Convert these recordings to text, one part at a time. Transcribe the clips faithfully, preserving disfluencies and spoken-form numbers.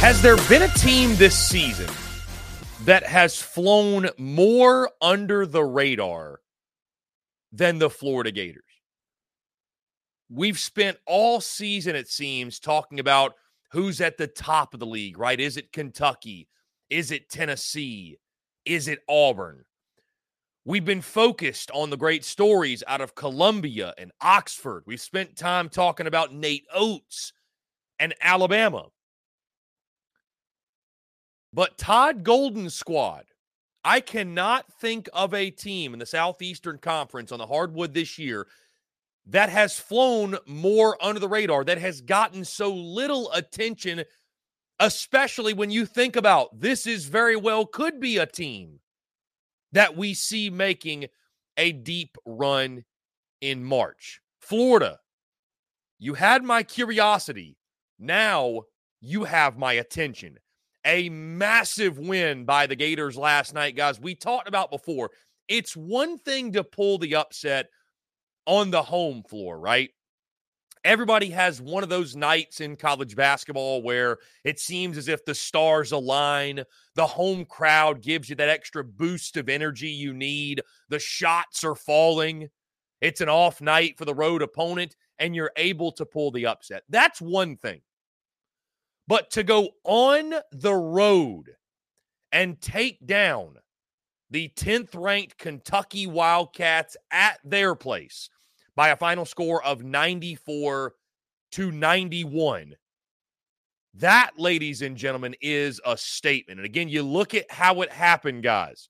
Has there been a team this season that has flown more under the radar than the Florida Gators? We've spent all season, it seems, talking about who's at the top of the league, right? Is it Kentucky? Is it Tennessee? Is it Auburn? We've been focused on the great stories out of Columbia and Oxford. We've spent time talking about Nate Oates and Alabama. But Todd Golden's squad, I cannot think of a team in the Southeastern Conference on the hardwood this year that has flown more under the radar, that has gotten so little attention, especially when you think about this is very well could be a team that we see making a deep run in March. Florida, you had my curiosity. Now you have my attention. A massive win by the Gators last night, guys. We talked about before. It's one thing to pull the upset on the home floor, right? Everybody has one of those nights in college basketball where it seems as if the stars align, the home crowd gives you that extra boost of energy you need, the shots are falling, it's an off night for the road opponent, and you're able to pull the upset. That's one thing. But to go on the road and take down the tenth-ranked Kentucky Wildcats at their place by a final score of ninety-four to ninety-one, that, ladies and gentlemen, is a statement. And again, you look at how it happened, guys.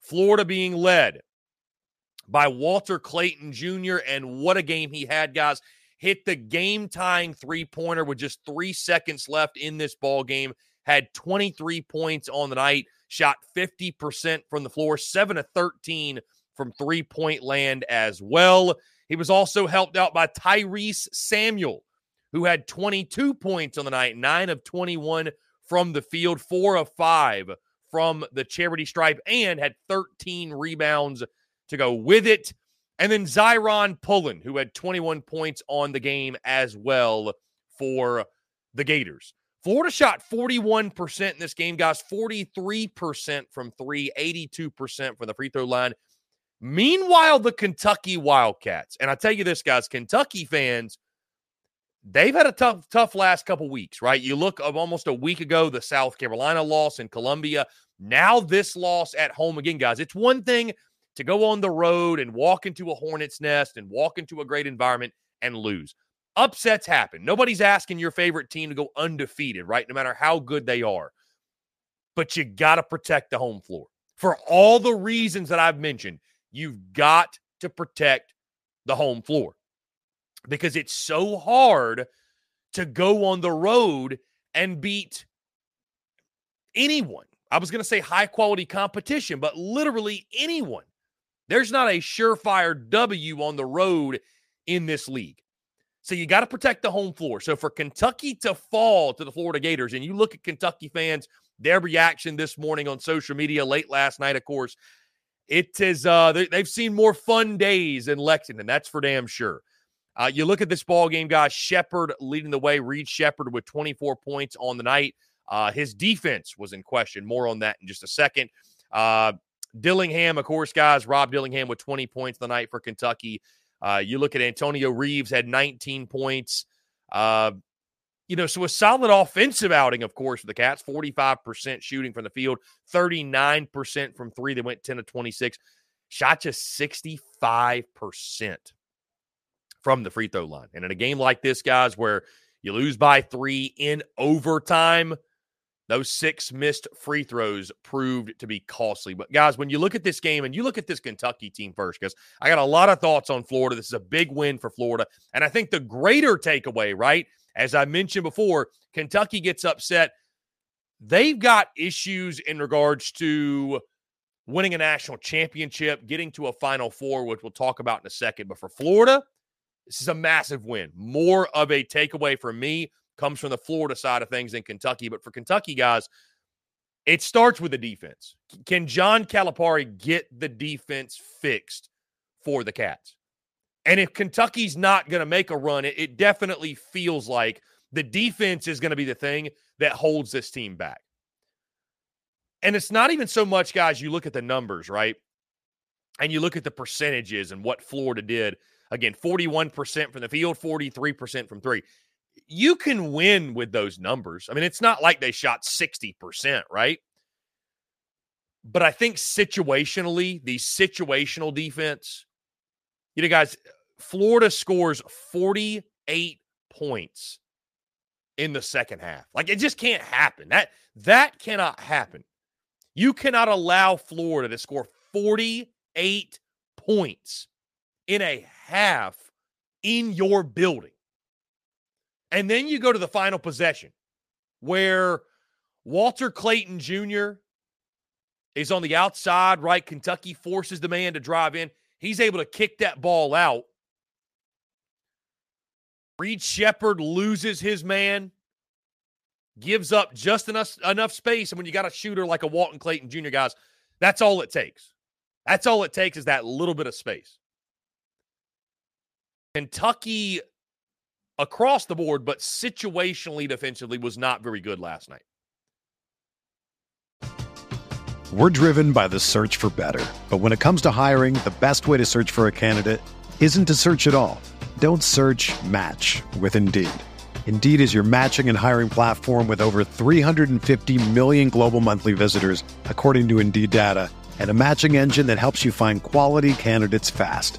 Florida being led by Walter Clayton Junior, and what a game he had, guys. Hit the game-tying three-pointer with just three seconds left in this ball game. Had twenty-three points on the night, shot fifty percent from the floor, seven of thirteen from three-point land as well. He was also helped out by Tyrese Samuel, who had twenty-two points on the night, nine of twenty-one from the field, four of five from the charity stripe, and had thirteen rebounds to go with it. And then Zyron Pullen, who had twenty-one points on the game as well for the Gators. Florida shot forty-one percent in this game, guys, forty-three percent from three, eighty-two percent from the free throw line. Meanwhile, the Kentucky Wildcats, and I tell you this, guys, Kentucky fans, they've had a tough, tough last couple weeks, right? You look of almost a week ago, the South Carolina loss in Columbia. Now this loss at home again, guys. It's one thing to go on the road and walk into a hornet's nest and walk into a great environment and lose. Upsets happen. Nobody's asking your favorite team to go undefeated, right? No matter how good they are. But you got to protect the home floor. For all the reasons that I've mentioned, you've got to protect the home floor. Because it's so hard to go on the road and beat anyone. I was going to say high-quality competition, but literally anyone. There's not a surefire W on the road in this league. So you got to protect the home floor. So for Kentucky to fall to the Florida Gators, and you look at Kentucky fans, their reaction this morning on social media, late last night, of course, it is uh, they've seen more fun days in Lexington. That's for damn sure. Uh, you look at this ball game, guys. Shepard leading the way. Reed Shepard with twenty-four points on the night. Uh, his defense was in question. More on that in just a second. Uh, Dillingham, of course, guys. Rob Dillingham with twenty points the night for Kentucky. Uh, you look at Antonio Reeves had nineteen points. Uh, you know, so a solid offensive outing, of course, for the Cats. forty-five percent shooting from the field, thirty-nine percent from three. They went ten of twenty-six. Shot just sixty-five percent. From the free throw line. And in a game like this, guys, where you lose by three in overtime, those six missed free throws proved to be costly. But, guys, when you look at this game and you look at this Kentucky team first, because I got a lot of thoughts on Florida. This is a big win for Florida. And I think the greater takeaway, right, as I mentioned before, Kentucky gets upset. They've got issues in regards to winning a national championship, getting to a Final Four, which we'll talk about in a second. But for Florida, this is a massive win. More of a takeaway for me comes from the Florida side of things than Kentucky. But for Kentucky, guys, it starts with the defense. Can John Calipari get the defense fixed for the Cats? And if Kentucky's not going to make a run, it, it definitely feels like the defense is going to be the thing that holds this team back. And it's not even so much, guys, you look at the numbers, right? And you look at the percentages and what Florida did. Again, forty-one percent from the field, forty-three percent from three. You can win with those numbers. I mean, it's not like they shot sixty percent, right? But I think situationally, the situational defense, you know, guys, Florida scores forty-eight points in the second half. Like, it just can't happen. That, that cannot happen. You cannot allow Florida to score forty-eight points in a half in your building. And then you go to the final possession where Walter Clayton Junior is on the outside, right? Kentucky forces the man to drive in. He's able to kick that ball out. Reed Shepard loses his man, gives up just enough, enough space. And when you got a shooter like a Walton Clayton Junior, guys, that's all it takes. That's all it takes is that little bit of space. Kentucky, across the board, but situationally defensively, was not very good last night. We're driven by the search for better. But when it comes to hiring, the best way to search for a candidate isn't to search at all. Don't search, match with Indeed. Indeed is your matching and hiring platform with over three hundred fifty million global monthly visitors, according to Indeed data, and a matching engine that helps you find quality candidates fast.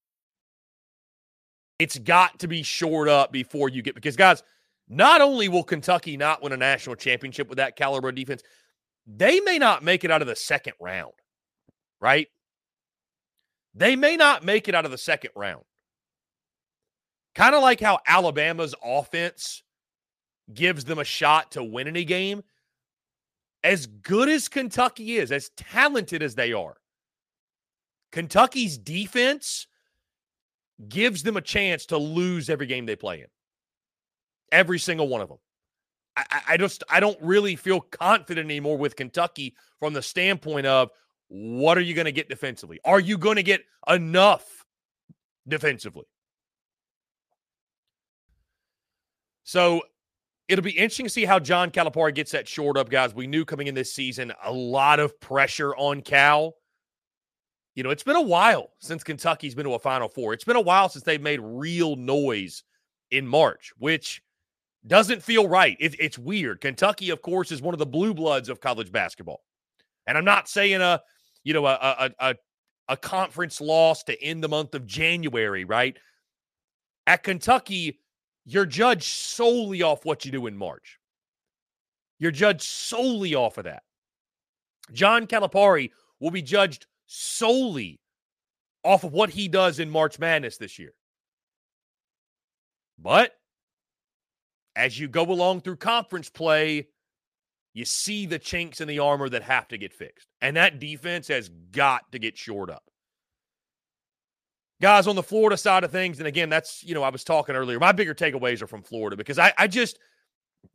It's got to be shored up before you get – because, guys, not only will Kentucky not win a national championship with that caliber of defense, they may not make it out of the second round, right? They may not make it out of the second round. Kind of like how Alabama's offense gives them a shot to win any game. As good as Kentucky is, as talented as they are, Kentucky's defense – gives them a chance to lose every game they play in. Every single one of them. I, I just, I don't really feel confident anymore with Kentucky from the standpoint of what are you going to get defensively? Are you going to get enough defensively? So it'll be interesting to see how John Calipari gets that shored up, guys. We knew coming in this season, a lot of pressure on Cal. You know, it's been a while since Kentucky's been to a Final Four. It's been a while since they've made real noise in March, which doesn't feel right. It, it's weird. Kentucky, of course, is one of the blue bloods of college basketball. And I'm not saying a, you know, a, a, a, a conference loss to end the month of January, right? At Kentucky, you're judged solely off what you do in March. You're judged solely off of that. John Calipari will be judged solely off of what he does in March Madness this year. But as you go along through conference play, you see the chinks in the armor that have to get fixed. And that defense has got to get shored up. Guys, on the Florida side of things, and again, that's, you know, I was talking earlier, my bigger takeaways are from Florida because I, I just,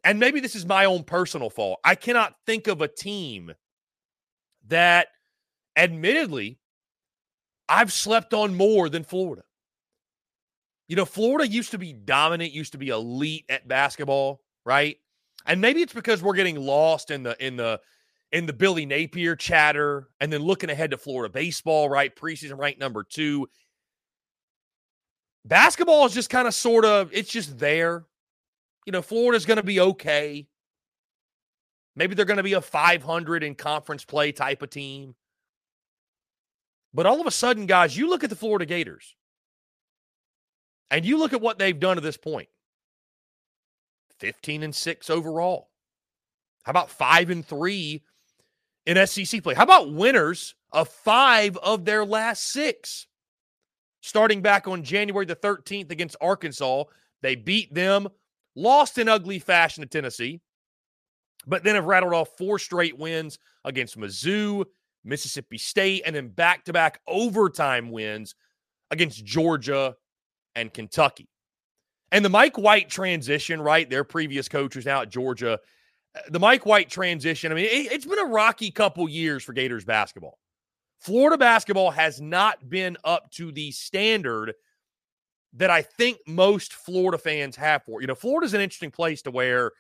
and maybe this is my own personal fault, I cannot think of a team that admittedly, I've slept on more than Florida. You know, Florida used to be dominant, used to be elite at basketball, right? And maybe it's because we're getting lost in the in the in the Billy Napier chatter, and then looking ahead to Florida baseball, right? Preseason ranked number two. Basketball is just kind of sort of it's just there. You know, Florida's going to be okay. Maybe they're going to be a five hundred in conference play type of team. But all of a sudden, guys, you look at the Florida Gators and you look at what they've done to this point. fifteen and six overall. How about five and three in S E C play? How about winners of five of their last six? Starting back on January the thirteenth against Arkansas, they beat them, lost in ugly fashion to Tennessee, but then have rattled off four straight wins against Mizzou, Mississippi State, and then back-to-back overtime wins against Georgia and Kentucky. And the Mike White transition, right, their previous coach is now at Georgia. The Mike White transition, I mean, it, it's been a rocky couple years for Gators basketball. Florida basketball has not been up to the standard that I think most Florida fans have for. You know, Florida's an interesting place to where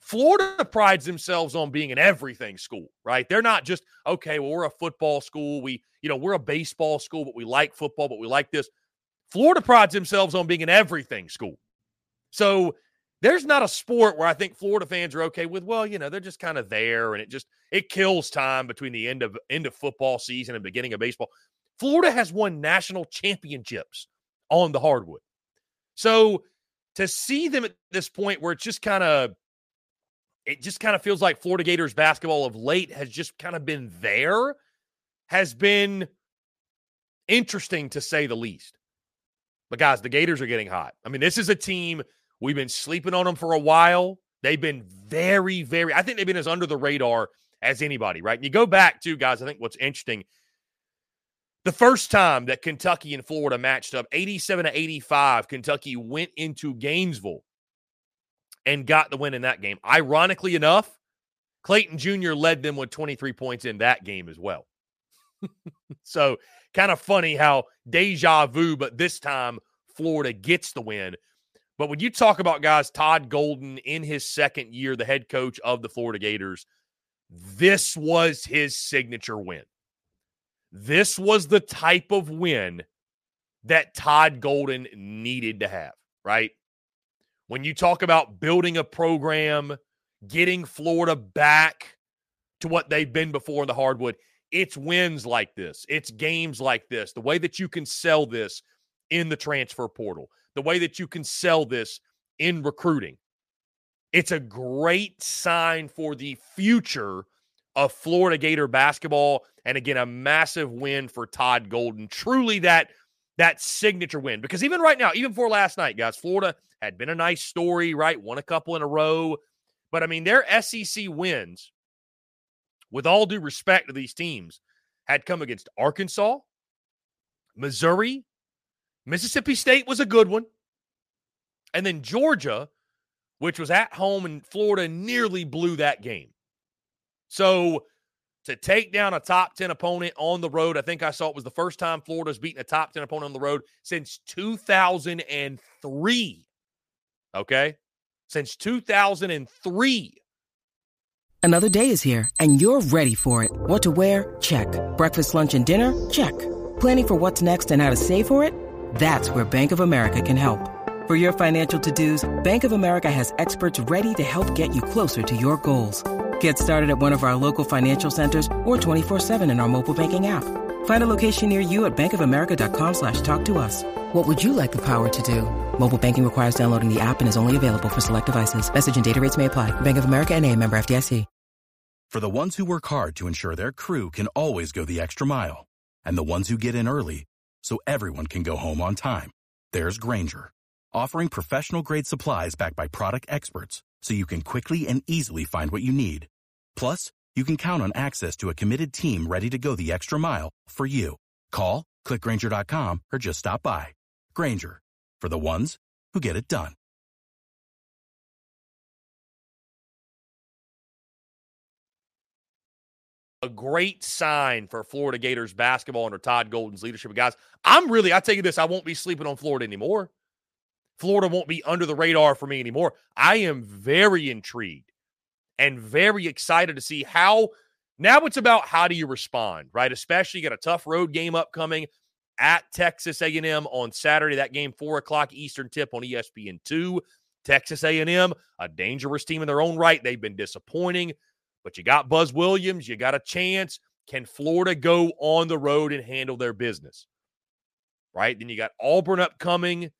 Florida prides themselves on being an everything school, right? They're not just, okay, well, we're a football school. We, you know, we're a baseball school, but we like football, but we like this. Florida prides themselves on being an everything school. So there's not a sport where I think Florida fans are okay with, well, you know, they're just kind of there, and it just, it kills time between the end of end of football season and beginning of baseball. Florida has won national championships on the hardwood. So to see them at this point where it's just kind of, it just kind of feels like Florida Gators basketball of late has just kind of been there, has been interesting to say the least. But guys, the Gators are getting hot. I mean, this is a team, we've been sleeping on them for a while. They've been very, very, I think they've been as under the radar as anybody, right? And you go back to, guys, I think what's interesting, the first time that Kentucky and Florida matched up, eighty-seven to eighty-five, Kentucky went into Gainesville and got the win in that game. Ironically enough, Clayton Junior led them with twenty-three points in that game as well. So kind of funny how deja vu, but this time Florida gets the win. But when you talk about, guys, Todd Golden in his second year, the head coach of the Florida Gators, this was his signature win. This was the type of win that Todd Golden needed to have, right? When you talk about building a program, getting Florida back to what they've been before in the hardwood, it's wins like this. It's games like this. The way that you can sell this in the transfer portal, the way that you can sell this in recruiting. It's a great sign for the future of Florida Gator basketball. And again, a massive win for Todd Golden. Truly that That signature win, because even right now, even for last night, guys, Florida had been a nice story, right? Won a couple in a row. But, I mean, their S E C wins, with all due respect to these teams, had come against Arkansas, Missouri, Mississippi State was a good one, and then Georgia, which was at home, and Florida nearly blew that game. So to take down a top ten opponent on the road, I think I saw it was the first time Florida's beaten a top ten opponent on the road since two thousand three. Okay? Since two thousand three. Another day is here, and you're ready for it. What to wear? Check. Breakfast, lunch, and dinner? Check. Planning for what's next and how to save for it? That's where Bank of America can help. For your financial to-dos, Bank of America has experts ready to help get you closer to your goals. Get started at one of our local financial centers or twenty-four seven in our mobile banking app. Find a location near you at bankofamerica.com slash talk to us. What would you like the power to do? Mobile banking requires downloading the app and is only available for select devices. Message and data rates may apply. Bank of America N A, member F D I C. For the ones who work hard to ensure their crew can always go the extra mile, and the ones who get in early so everyone can go home on time, there's Grainger, offering professional-grade supplies backed by product experts, so you can quickly and easily find what you need. Plus, you can count on access to a committed team ready to go the extra mile for you. Call, click Grainger dot com, or just stop by. Grainger, for the ones who get it done. A great sign for Florida Gators basketball under Todd Golden's leadership. Guys, I'm really, I tell you this, I won't be sleeping on Florida anymore. Florida won't be under the radar for me anymore. I am very intrigued and very excited to see how, now it's about how do you respond, right? Especially you got a tough road game upcoming at Texas A and M on Saturday. That game, four o'clock Eastern tip on E S P N two. Texas A and M, a dangerous team in their own right. They've been disappointing, but you got Buzz Williams. You got a chance. Can Florida go on the road and handle their business, right? Then you got Auburn upcoming.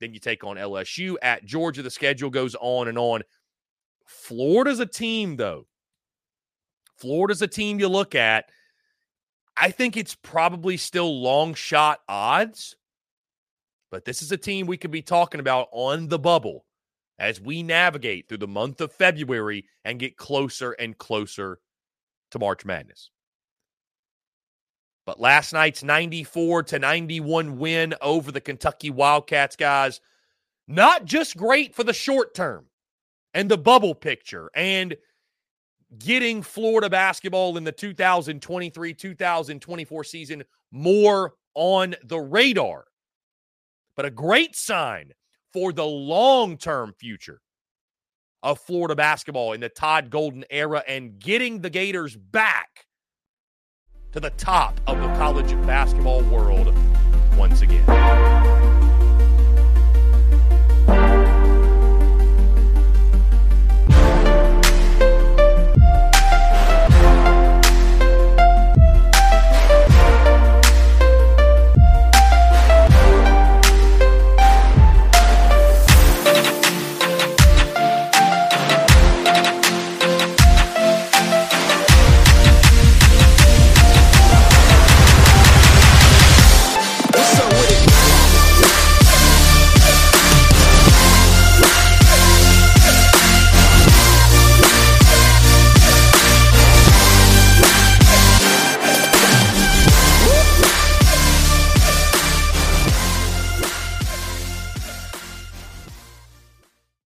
Then you take on L S U at Georgia. The schedule goes on and on. Florida's a team, though. Florida's a team you look at. I think it's probably still long shot odds, but this is a team we could be talking about on the bubble as we navigate through the month of February and get closer and closer to March Madness. But last night's ninety-four to ninety-one win over the Kentucky Wildcats, guys, not just great for the short term and the bubble picture and getting Florida basketball in the two thousand twenty-three two thousand twenty-four season more on the radar, but a great sign for the long-term future of Florida basketball in the Todd Golden era and getting the Gators back to the top of the college basketball world once again.